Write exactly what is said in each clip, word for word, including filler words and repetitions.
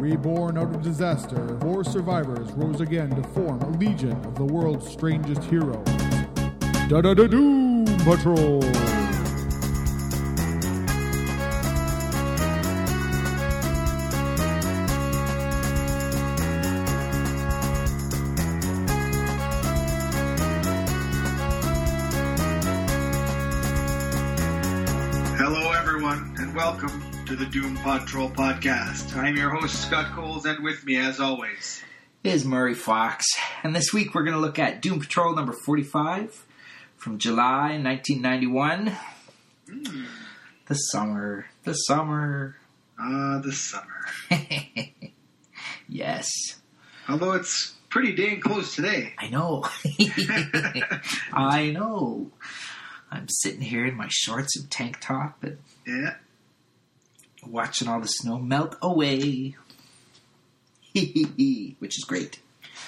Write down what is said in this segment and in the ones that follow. Reborn out of disaster, four survivors rose again to form a legion of the world's strangest heroes. Da-da-da-Doom Patrol! To the Doom Patrol podcast. I'm your host, Scott Coles, and with me, as always, is Murray Fox. And this week, we're going to look at Doom Patrol number forty-five from July nineteen ninety-one. Mm. The summer. The summer. Ah, uh, the summer. Yes. Although it's pretty dang close today. I know. I know. I'm sitting here in my shorts and tank top. And yeah. Watching all the snow melt away. Which is great.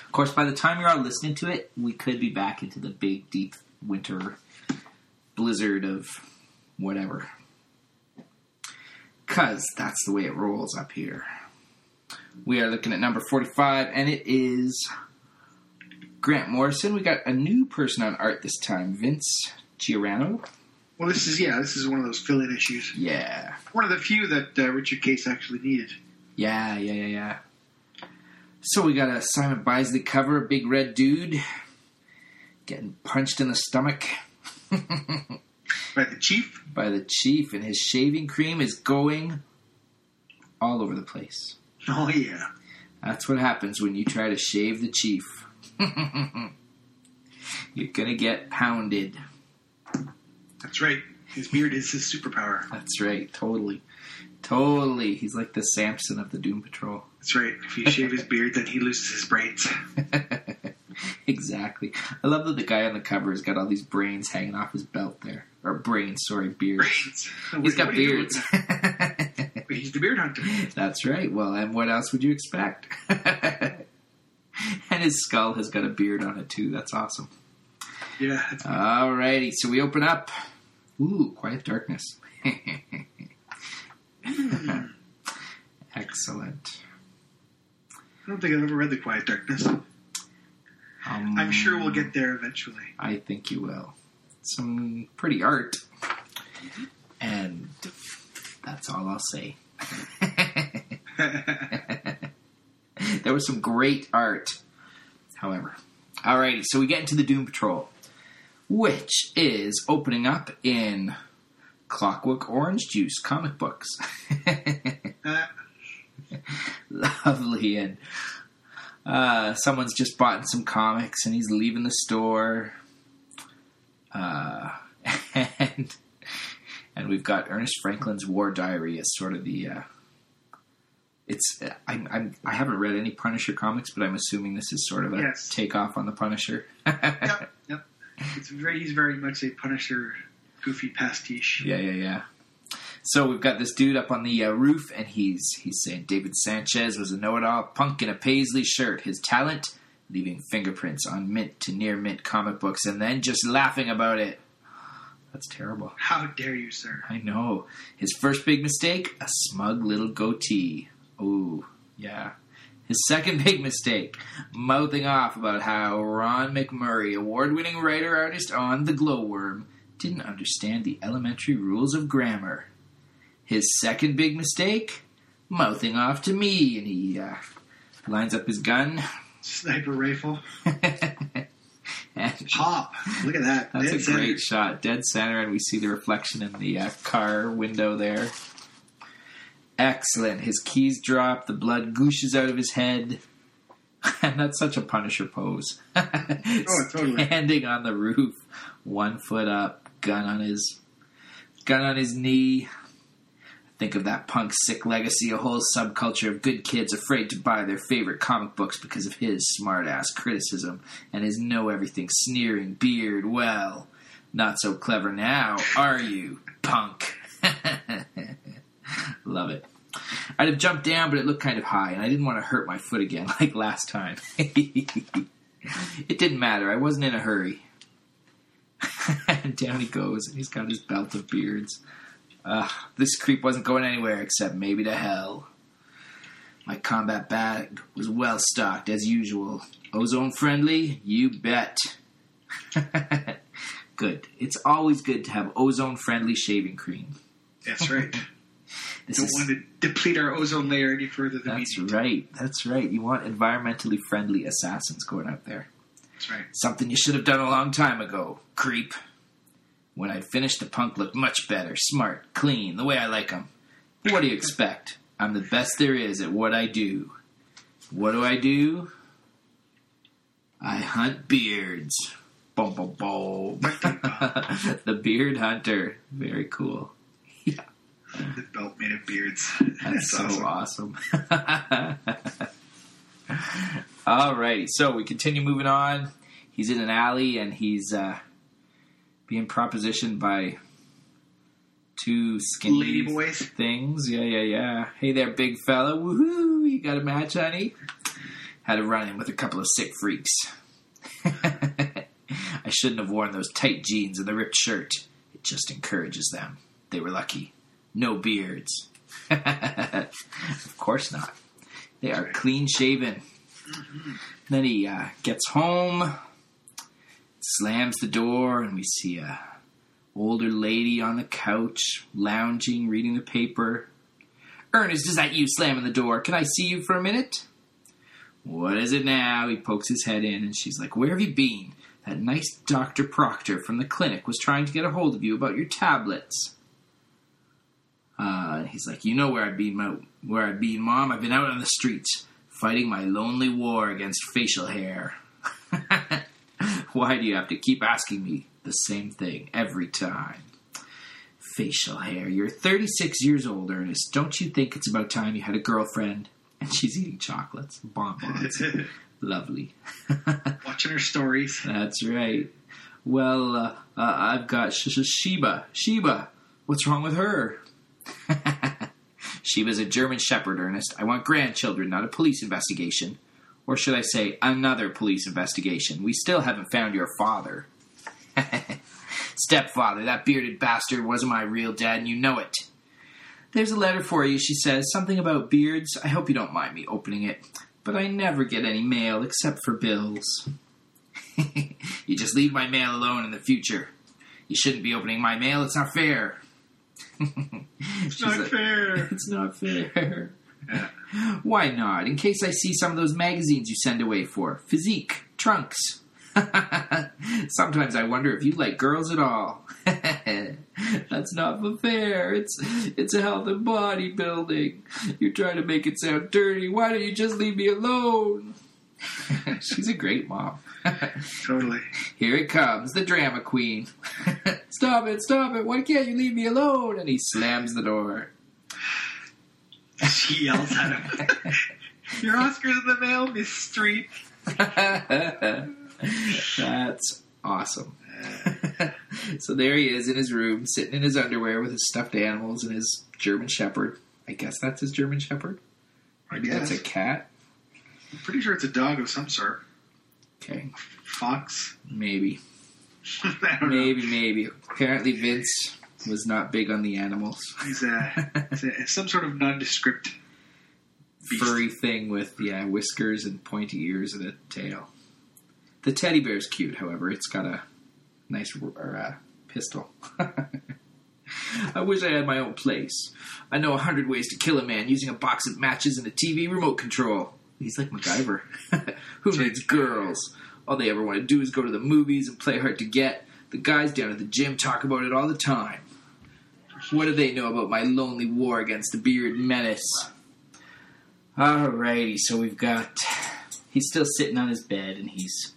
Of course, by the time you're all listening to it, we could be back into the big, deep winter blizzard of whatever. Because that's the way it rolls up here. We are looking at number forty-five, and it is Grant Morrison. We got a new person on art this time, Vince Giranno. Well, this is, yeah, this is one of those fill-in issues. Yeah. One of the few that uh, Richard Case actually needed. Yeah, yeah, yeah, yeah. So we got a Simon Bisley cover, a big red dude getting punched in the stomach. By the Chief? By the Chief, and his shaving cream is going all over the place. Oh, yeah. That's what happens when you try to shave the Chief. You're going to get pounded. That's right. His beard is his superpower. That's right. Totally. Totally. He's like the Samson of the Doom Patrol. That's right. If you shave his beard, then he loses his brains. Exactly. I love that the guy on the cover has got all these brains hanging off his belt there. Or brains, sorry, beards. Brains. He's what, got what beards. But he's the Beard Hunter. That's right. Well, and what else would you expect? And his skull has got a beard on it, too. That's awesome. Yeah. All righty. So we open up. Ooh, Quiet Darkness. mm. Excellent. I don't think I've ever read The Quiet Darkness. Um, I'm sure we'll get there eventually. I think you will. Some pretty art. Mm-hmm. And that's all I'll say. There was some great art, however. All righty. So we get into the Doom Patrol, which is opening up in Clockwork Orange Juice comic books. Lovely. And uh, someone's just bought some comics, and he's leaving the store. Uh, and and we've got Ernest Franklin's War Diary as sort of the... Uh, it's I'm, I'm, I haven't read any Punisher comics, but I'm assuming this is sort of a yes. takeoff on the Punisher. Yep, yep. It's very, he's very much a Punisher goofy pastiche. Yeah, yeah, yeah. So we've got this dude up on the uh, roof, and he's he's saying David Sanchez was a know-it-all punk in a paisley shirt. His talent, leaving fingerprints on mint to near mint comic books, and then just laughing about it. That's terrible. How dare you, sir? I know. His first big mistake, a smug little goatee. Ooh, yeah. His second big mistake, mouthing off about how Ron McMurray, award-winning writer-artist on The Glowworm, didn't understand the elementary rules of grammar. His second big mistake, mouthing off to me, and he uh, lines up his gun. Sniper rifle. Pop. Look at that. That's Dead a great center. shot. Dead center, and we see the reflection in the uh, car window there. Excellent. His keys drop. The blood gooshes out of his head. And that's such a Punisher pose. Oh, totally. Standing on the roof, one foot up, gun on his gun on his knee. Think of that punk's sick legacy, a whole subculture of good kids afraid to buy their favorite comic books because of his smart-ass criticism and his know-everything sneering beard. Well, not so clever now, are you, punk? Love it. I'd have jumped down, but it looked kind of high, and I didn't want to hurt my foot again like last time. It didn't matter. I wasn't in a hurry. And down he goes, and he's got his belt of beards. Uh, this creep wasn't going anywhere except maybe to hell. My combat bag was well stocked, as usual. Ozone friendly? You bet. Good. It's always good to have ozone-friendly shaving cream. That's right. This Don't is... want to deplete our ozone layer any further than That's we need. That's right. That's right. You want environmentally friendly assassins going out there. That's right. Something you should have done a long time ago, creep. When I'd finished, the punk looked much better, smart, clean, the way I like him. What do you expect? I'm the best there is at what I do. What do I do? I hunt beards. Boom, boom, boom. The Beard Hunter. Very cool. Yeah. The belt made of beards. That's, That's so awesome. awesome. All right. So we continue moving on. He's in an alley and he's uh, being propositioned by two skinny lady boys things. Yeah, yeah, yeah. Hey there, big fella. Woohoo. You got a match, honey? Had a run in with a couple of sick freaks. I shouldn't have worn those tight jeans and the ripped shirt. It just encourages them. They were lucky. No beards. Of course not. They are clean shaven. Mm-hmm. Then he uh, gets home, slams the door, and we see a older lady on the couch, lounging, reading the paper. Ernest, is that you slamming the door? Can I see you for a minute? What is it now? He pokes his head in, and she's like, where have you been? That nice Doctor Proctor from the clinic was trying to get a hold of you about your tablets. Uh, he's like, you know where I've been, my, where I've been, Mom. I've been out on the streets fighting my lonely war against facial hair. Why do you have to keep asking me the same thing every time? Facial hair. You're thirty-six years old, Ernest. Don't you think it's about time you had a girlfriend? And she's eating chocolates, bonbons. Lovely. Watching her stories. That's right. Well, uh, uh, I've got sh- sh- Sheba. Sheba. What's wrong with her? Sheba's a German shepherd, Ernest. I want grandchildren, not a police investigation. Or should I say, another police investigation. We still haven't found your father. Stepfather, that bearded bastard wasn't my real dad, and you know it. There's a letter for you, she says. Something about beards. I hope you don't mind me opening it. But I never get any mail except for bills. You just leave my mail alone in the future. You shouldn't be opening my mail. It's not fair. It's not like, fair. It's not fair. Yeah. Why not? In case I see some of those magazines you send away for. Physique. Trunks. Sometimes I wonder if you like girls at all. That's not fair. It's it's a health and bodybuilding. You're trying to make it sound dirty. Why don't you just leave me alone? She's a great mom. Totally. Here it comes, the drama queen. Stop it, stop it. Why can't you leave me alone? And he slams the door. She yells at him. Your Oscar's in the mail, Miss Street. That's awesome. So there he is in his room, sitting in his underwear with his stuffed animals and his German shepherd. I guess that's his German shepherd? Maybe that's a cat? I'm pretty sure it's a dog of some sort. Okay. Fox? Maybe. I don't maybe, know. maybe. Apparently Vince was not big on the animals. He's a, he's a some sort of nondescript beast. Furry thing with yeah whiskers and pointy ears and a tail. The teddy bear's cute, however. It's got a nice or, uh, pistol. I wish I had my own place. I know a hundred ways to kill a man using a box of matches and a T V remote control. He's like MacGyver. Who needs girls? All they ever want to do is go to the movies and play hard to get. The guys down at the gym talk about it all the time. What do they know about my lonely war against the beard menace? Alrighty, so we've got... He's still sitting on his bed and he's...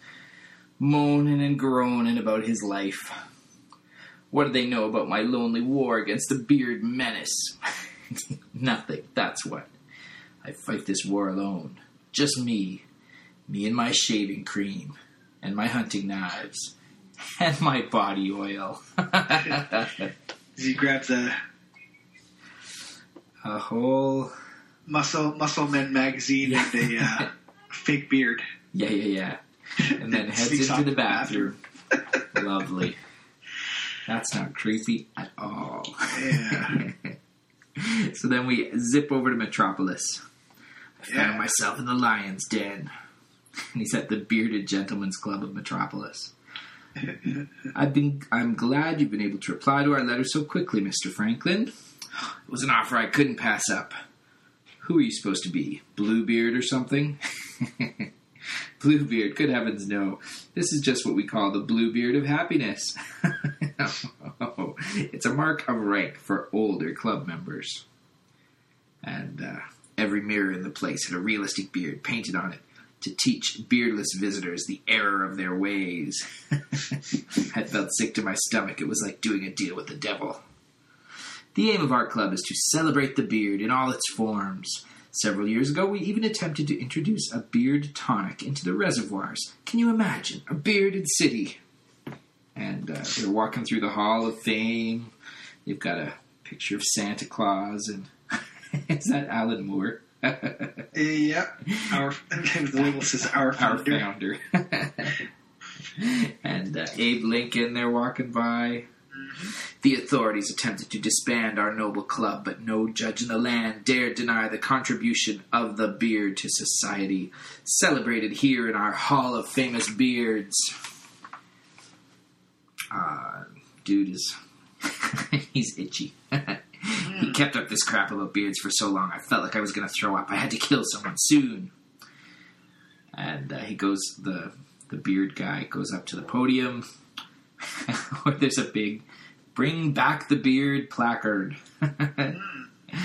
moaning and groaning about his life. What do they know about my lonely war against the beard menace? Nothing, that's what. I fight this war alone. Just me. Me and my shaving cream. And my hunting knives. And my body oil. He grabs a... A whole... Muscle, Muscle Men magazine yeah. and a uh, fake beard. Yeah, yeah, yeah. And then heads into the bathroom. bathroom. Lovely. That's not creepy at all. Yeah. So then we zip over to Metropolis. I I yeah. found myself in the lion's den. And he's at the Bearded Gentleman's Club of Metropolis. I've been, I'm glad you've been able to reply to our letter so quickly, Mister Franklin. It was an offer I couldn't pass up. Who are you supposed to be? Bluebeard or something? Bluebeard, good heavens, no. This is just what we call the Bluebeard of Happiness. Oh, it's a mark of rank for older club members. And uh, every mirror in the place had a realistic beard painted on it to teach beardless visitors the error of their ways. I felt sick to my stomach. It was like doing a deal with the devil. The aim of our club is to celebrate the beard in all its forms. Several years ago, we even attempted to introduce a beard tonic into the reservoirs. Can you imagine? A bearded city. And uh, they're walking through the Hall of Fame. You've got a picture of Santa Claus. And is that Alan Moore? Yep. Our, the label says our founder. Our founder. And uh, Abe Lincoln, they're walking by. The authorities attempted to disband our noble club, but no judge in the land dared deny the contribution of the beard to society, celebrated here in our Hall of Famous Beards. Uh, dude is... he's itchy. He kept up this crap about beards for so long, I felt like I was going to throw up. I had to kill someone soon. And uh, he goes, the, the beard guy goes up to the podium, where there's a big... Bring back the beard placard. And uh,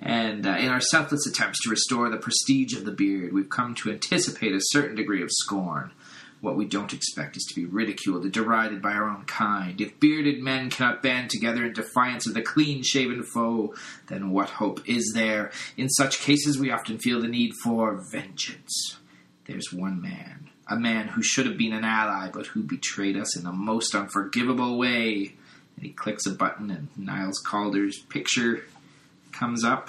in our selfless attempts to restore the prestige of the beard, we've come to anticipate a certain degree of scorn. What we don't expect is to be ridiculed and derided by our own kind. If bearded men cannot band together in defiance of the clean-shaven foe, then what hope is there? In such cases, we often feel the need for vengeance. There's one man, a man who should have been an ally, but who betrayed us in the most unforgivable way. He clicks a button, and Niles Calder's picture comes up.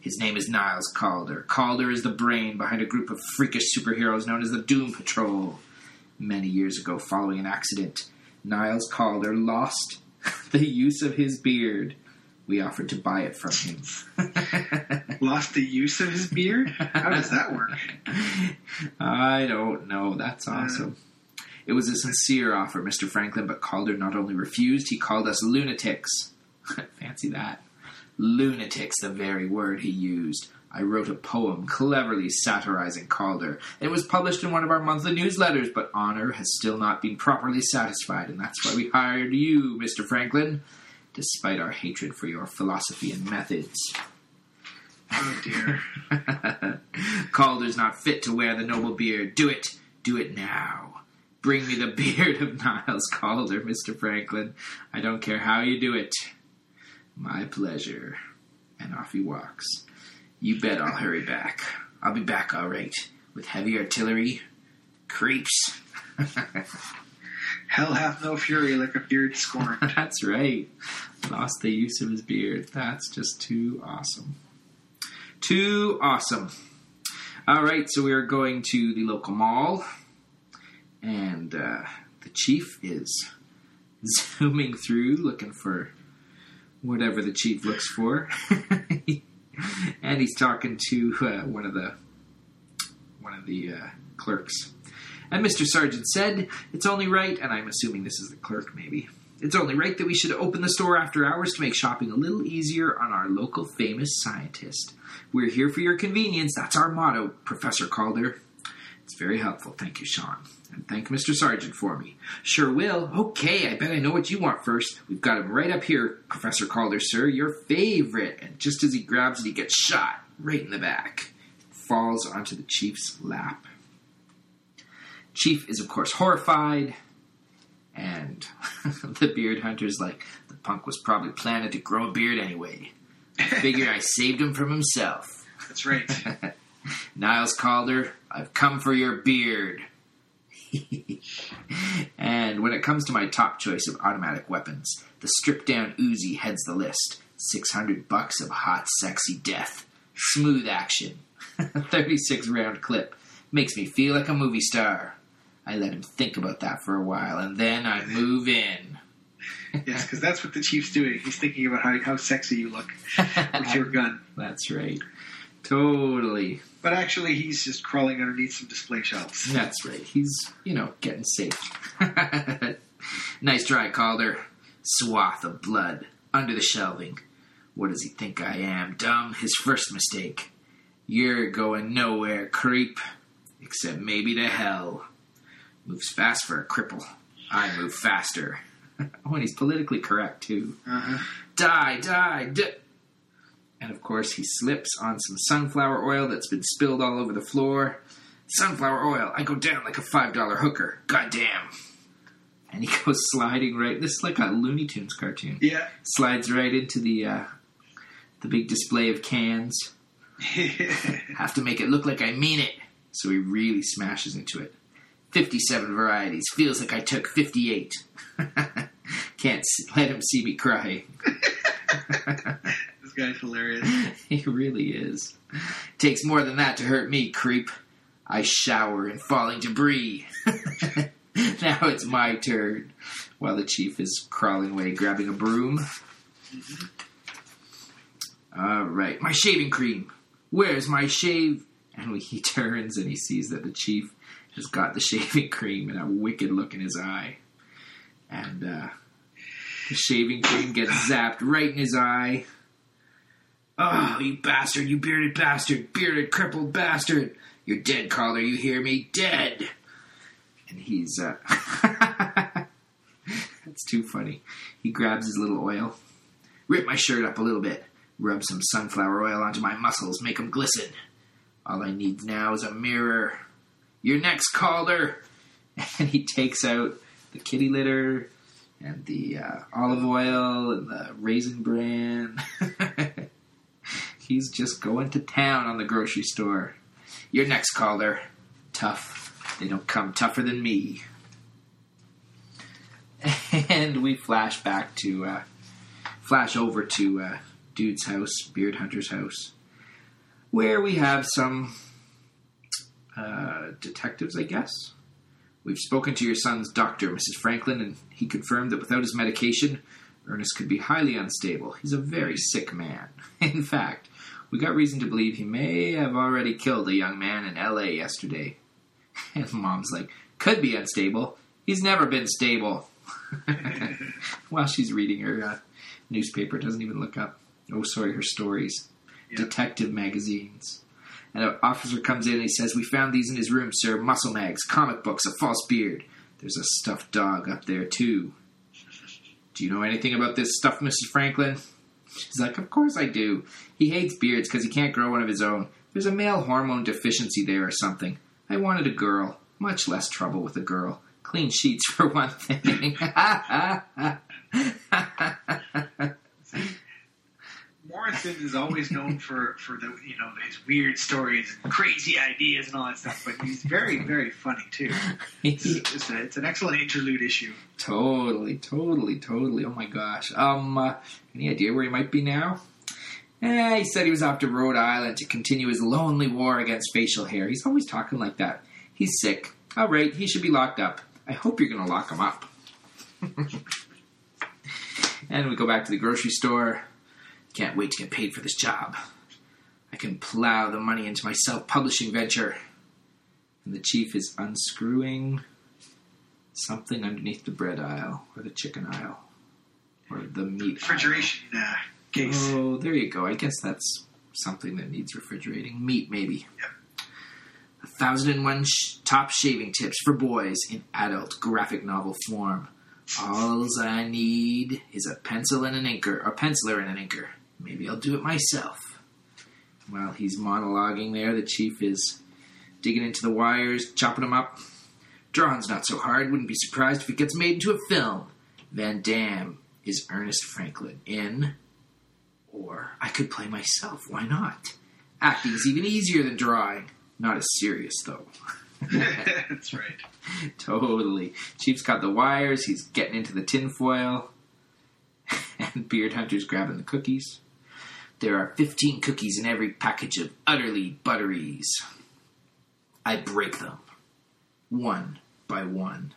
His name is Niles Caulder. Caulder is the brain behind a group of freakish superheroes known as the Doom Patrol. Many years ago, following an accident, Niles Caulder lost the use of his beard. We offered to buy it from him. Lost the use of his beard? How does that work? I don't know. That's awesome. Uh... It was a sincere offer, Mister Franklin, but Calder not only refused, he called us lunatics. Fancy that. Lunatics, the very word he used. I wrote a poem cleverly satirizing Calder. It was published in one of our monthly newsletters, but honor has still not been properly satisfied, and that's why we hired you, Mister Franklin, despite our hatred for your philosophy and methods. Oh, dear. Calder's not fit to wear the noble beard. Do it. Do it now. Bring me the beard of Niles Caulder, Mister Franklin. I don't care how you do it. My pleasure. And off he walks. You bet I'll hurry back. I'll be back all right. With heavy artillery. Creeps. Hell hath no fury like a beard scorned. That's right. Lost the use of his beard. That's just too awesome. Too awesome. All right, so we are going to the local mall. And uh, the chief is zooming through, looking for whatever the chief looks for. And he's talking to uh, one of the one of the uh, clerks. And Mister Sergeant said, "It's only right," and I'm assuming this is the clerk, maybe. "It's only right that we should open the store after hours to make shopping a little easier on our local famous scientist. We're here for your convenience. That's our motto, Professor Caulder." "It's very helpful. Thank you, Sean. And thank Mister Sargent for me." "Sure will. Okay, I bet I know what you want first. We've got him right up here, Professor Caulder, sir. Your favorite." And just as he grabs it, he gets shot right in the back. Falls onto the chief's lap. Chief is, of course, horrified. And the beard hunter's like, "The punk was probably planning to grow a beard anyway. I figure I saved him from himself." That's right. "Niles Caulder, I've come for your beard." And when it comes to my top choice of automatic weapons, the stripped-down Uzi heads the list. six hundred bucks of hot, sexy death. Smooth action. thirty-six round clip. Makes me feel like a movie star. I let him think about that for a while, and then I move in. Yes, because that's what the chief's doing. He's thinking about how, how sexy you look with your gun. That's right. Totally. But actually, he's just crawling underneath some display shelves. That's right. He's, you know, getting safe. Nice try, Calder. Swath of blood under the shelving. What does he think I am, dumb? His first mistake. You're going nowhere, creep. Except maybe to hell. Moves fast for a cripple. I move faster. Oh, and he's politically correct, too. Uh-huh. Die, die, die. And, of course, he slips on some sunflower oil that's been spilled all over the floor. Sunflower oil. I go down like a five dollar hooker. Goddamn. And he goes sliding right... This is like a Looney Tunes cartoon. Yeah. Slides right into the uh, the big display of cans. Have to make it look like I mean it. So he really smashes into it. fifty-seven varieties. Feels like I took fifty-eight. Can't let him see me cry. This guy's hilarious. He really is. Takes more than that to hurt me, creep. I shower in falling debris. Now it's my turn. While the chief is crawling away, grabbing a broom. Mm-hmm. All right. My shaving cream. Where's my shave? And we, he turns and he sees that the chief has got the shaving cream and a wicked look in his eye. And uh, the shaving cream gets zapped right in his eye. Oh, you bastard, you bearded bastard, bearded, crippled bastard. You're dead, Calder, you hear me? Dead. And he's, uh... That's too funny. He grabs his little oil. Rip my shirt up a little bit. Rub some sunflower oil onto my muscles. Make them glisten. All I need now is a mirror. You're next, Calder. And he takes out the kitty litter and the uh, olive oil and the raisin bran. He's just going to town on the grocery store. You're next, Calder. Tough. They don't come tougher than me. And we flash back to, uh, flash over to uh, Dude's house, Beard Hunter's house, where we have some uh, detectives, I guess. We've spoken to your son's doctor, Missus Franklin, and he confirmed that without his medication, Ernest could be highly unstable. He's a very sick man. In fact, we got reason to believe he may have already killed a young man in L A yesterday. And Mom's like, could be unstable. He's never been stable. While she's reading her uh, newspaper, doesn't even look up. Oh, sorry, her stories. Yep. Detective magazines. And an officer comes in and he says, we found these in his room, sir. Muscle mags, comic books, a false beard. There's a stuffed dog up there, too. Do you know anything about this stuff, Missus Franklin? She's like, of course I do. He hates beards because he can't grow one of his own. There's a male hormone deficiency there or something. I wanted a girl. Much less trouble with a girl. Clean sheets for one thing. Morrison is always known for, for the you know his weird stories and crazy ideas and all that stuff, but he's very, very funny too. It's, it's, a, it's an excellent interlude issue. Totally, totally, totally. Oh my gosh. Um, uh, any idea where he might be now? Eh, he said he was off to Rhode Island to continue his lonely war against facial hair. He's always talking like that. He's sick. All right, he should be locked up. I hope you're going to lock him up. And we go back to the grocery store. Can't wait to get paid for this job. I can plow the money into my self-publishing venture. And the chief is unscrewing something underneath the bread aisle or the chicken aisle or the meat refrigeration aisle. Uh, case. Oh, there you go. I guess that's something that needs refrigerating. Meat, maybe. Yep. A thousand and one sh- top shaving tips for boys in adult graphic novel form. All I need is a pencil and an inker, or penciler and an inker. Maybe I'll do it myself. While he's monologuing there, the chief is digging into the wires, chopping them up. Drawing's not so hard. Wouldn't be surprised if it gets made into a film. Van Damme is Ernest Franklin in... Or I could play myself. Why not? Acting is even easier than drawing. Not as serious, though. That's right. Totally. Chief's got the wires. He's getting into the tinfoil. And Beard Hunter's grabbing the cookies. There are fifteen cookies in every package of utterly butteries. I break them. One by one.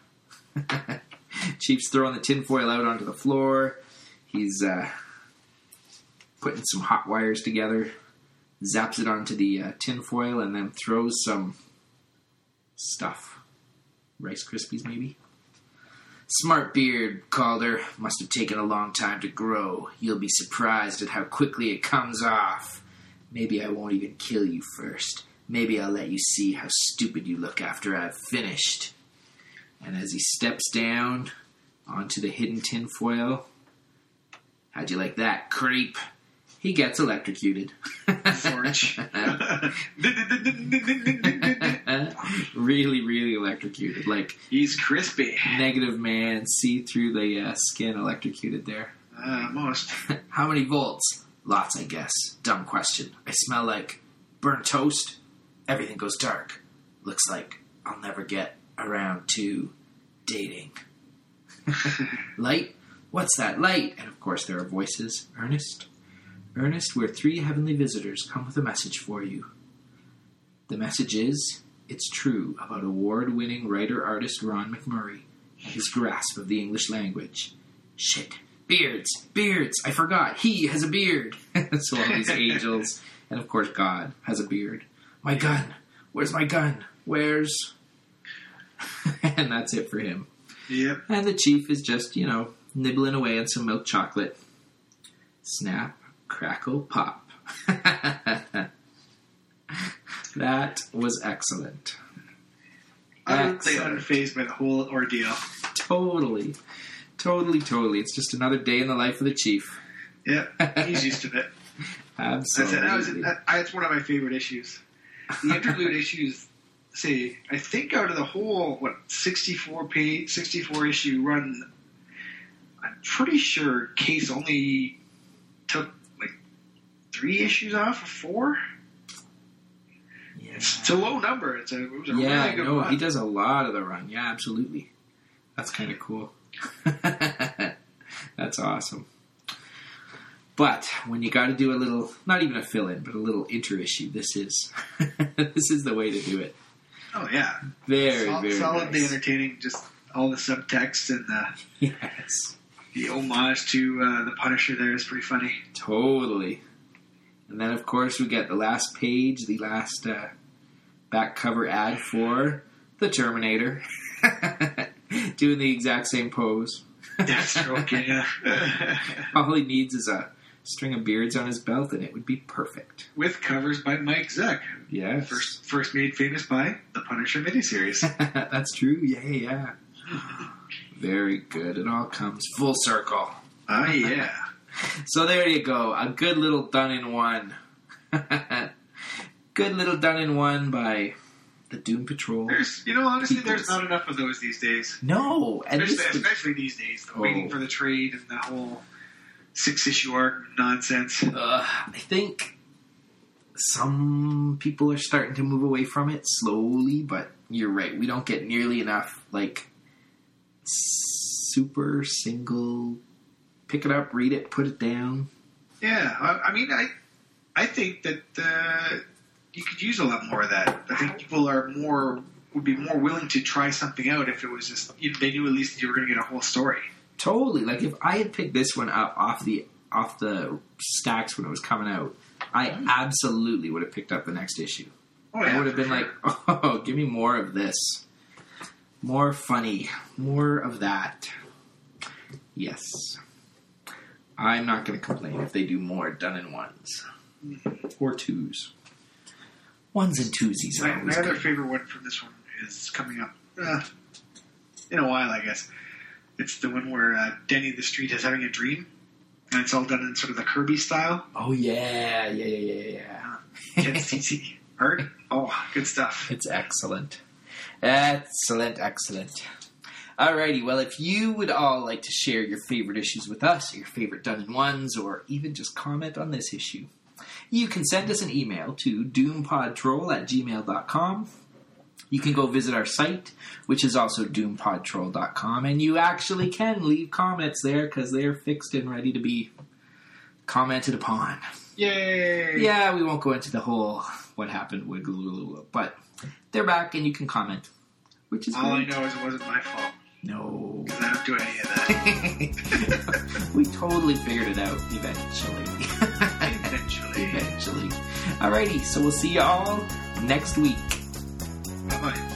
Chief's throwing the tinfoil out onto the floor. He's, uh... putting some hot wires together. zaps it onto the uh, tin foil, and then throws some stuff. Rice Krispies, maybe? Smart beard, Calder. Must have taken a long time to grow. You'll be surprised at how quickly it comes off. Maybe I won't even kill you first. Maybe I'll let you see how stupid you look after I've finished. And as he steps down onto the hidden tinfoil, how'd you like that, creep? He gets electrocuted. Forge. Really, really electrocuted. Like he's crispy. Negative Man, see through the uh, skin, electrocuted there. Uh, most. How many volts? Lots, I guess. Dumb question. I smell like burnt toast. Everything goes dark. Looks like I'll never get around to dating. Light? What's that light? And of course there are voices. Ernest? Ernest, we're three heavenly visitors come with a message for you. The message is, it's true about award-winning writer-artist Ron McMurray and his grasp of the English language. Shit. Beards! Beards! I forgot. He has a beard! So all these angels, and of course God, has a beard. My gun! Where's my gun? Where's... And that's it for him. Yep. And the chief is just, you know, nibbling away on some milk chocolate. Snap. Crackle pop. That was excellent. Utterly unfazed by the whole ordeal. Totally. Totally, totally. It's just another day in the life of the chief. Yeah, he's used to it. Absolutely. That's, it. That was, that, that's one of my favorite issues. The interlude issues, say, I think out of the whole, what, sixty-four page, sixty-four issue run, I'm pretty sure Case only... took like three issues off of four. Yeah. It's, it's a low number. It's a, it was a yeah, really good no, run. He does a lot of the run. Yeah, absolutely. That's kind of cool. That's awesome. But when you got to do a little, not even a fill-in, but a little inter-issue, this is this is the way to do it. Oh yeah, very Sol- very solidly nice. Entertaining. Just all the subtext and the yes. The homage to uh, the Punisher there is pretty funny. Totally. And then, of course, we get the last page, the last uh, back cover ad for the Terminator. Doing the exact same pose. That's okay, yeah. All he needs is a string of beards on his belt, and it would be perfect. With covers by Mike Zeck. Yeah. First, first made famous by the Punisher miniseries. That's true. Yeah, yeah. Very good. It all comes full circle. Oh, yeah. So there you go. A good little done-in-one. Good little done-in-one by the Doom Patrol. There's, you know, honestly, peoples. There's not enough of those these days. No. Especially, the, especially these days. The oh. Waiting for the trade and the whole six-issue arc nonsense. Uh, I think some people are starting to move away from it slowly, but you're right. We don't get nearly enough, like... super single pick it up, read it, put it down. Yeah, I, I mean I I think that uh, you could use a lot more of that. I think people are more would be more willing to try something out if it was just if they knew at least you were going to get a whole story. Totally. Like if I had picked this one up off the off the stacks when it was coming out, I mm. absolutely would have picked up the next issue. Oh, yeah, I would have been sure. like, "Oh, give me more of this." More funny. More of that. Yes. I'm not going to complain if they do more done-in-ones. Or twos. Ones and twosies. My, my other good. favorite one from this one is coming up uh, in a while, I guess. It's the one where uh, Denny the Street is having a dream. And it's all done in sort of the Kirby style. Oh, yeah. Yeah, yeah, yeah, yeah. N C C. Art. Oh, good stuff. It's excellent. Excellent, excellent. Alrighty, well, if you would all like to share your favorite issues with us, or your favorite done-in-ones, or even just comment on this issue, you can send us an email to doompodtroll at gmail dot com. You can go visit our site, which is also doompodtroll dot com, and you actually can leave comments there, because they are fixed and ready to be commented upon. Yay! Yeah, we won't go into the whole what happened wiggle, but... they're back, and you can comment, which is all great. I know is it wasn't my fault. No. Because I don't do any of that. We totally figured it out eventually. Eventually. Eventually. Alrighty, so we'll see y'all next week. Bye-bye.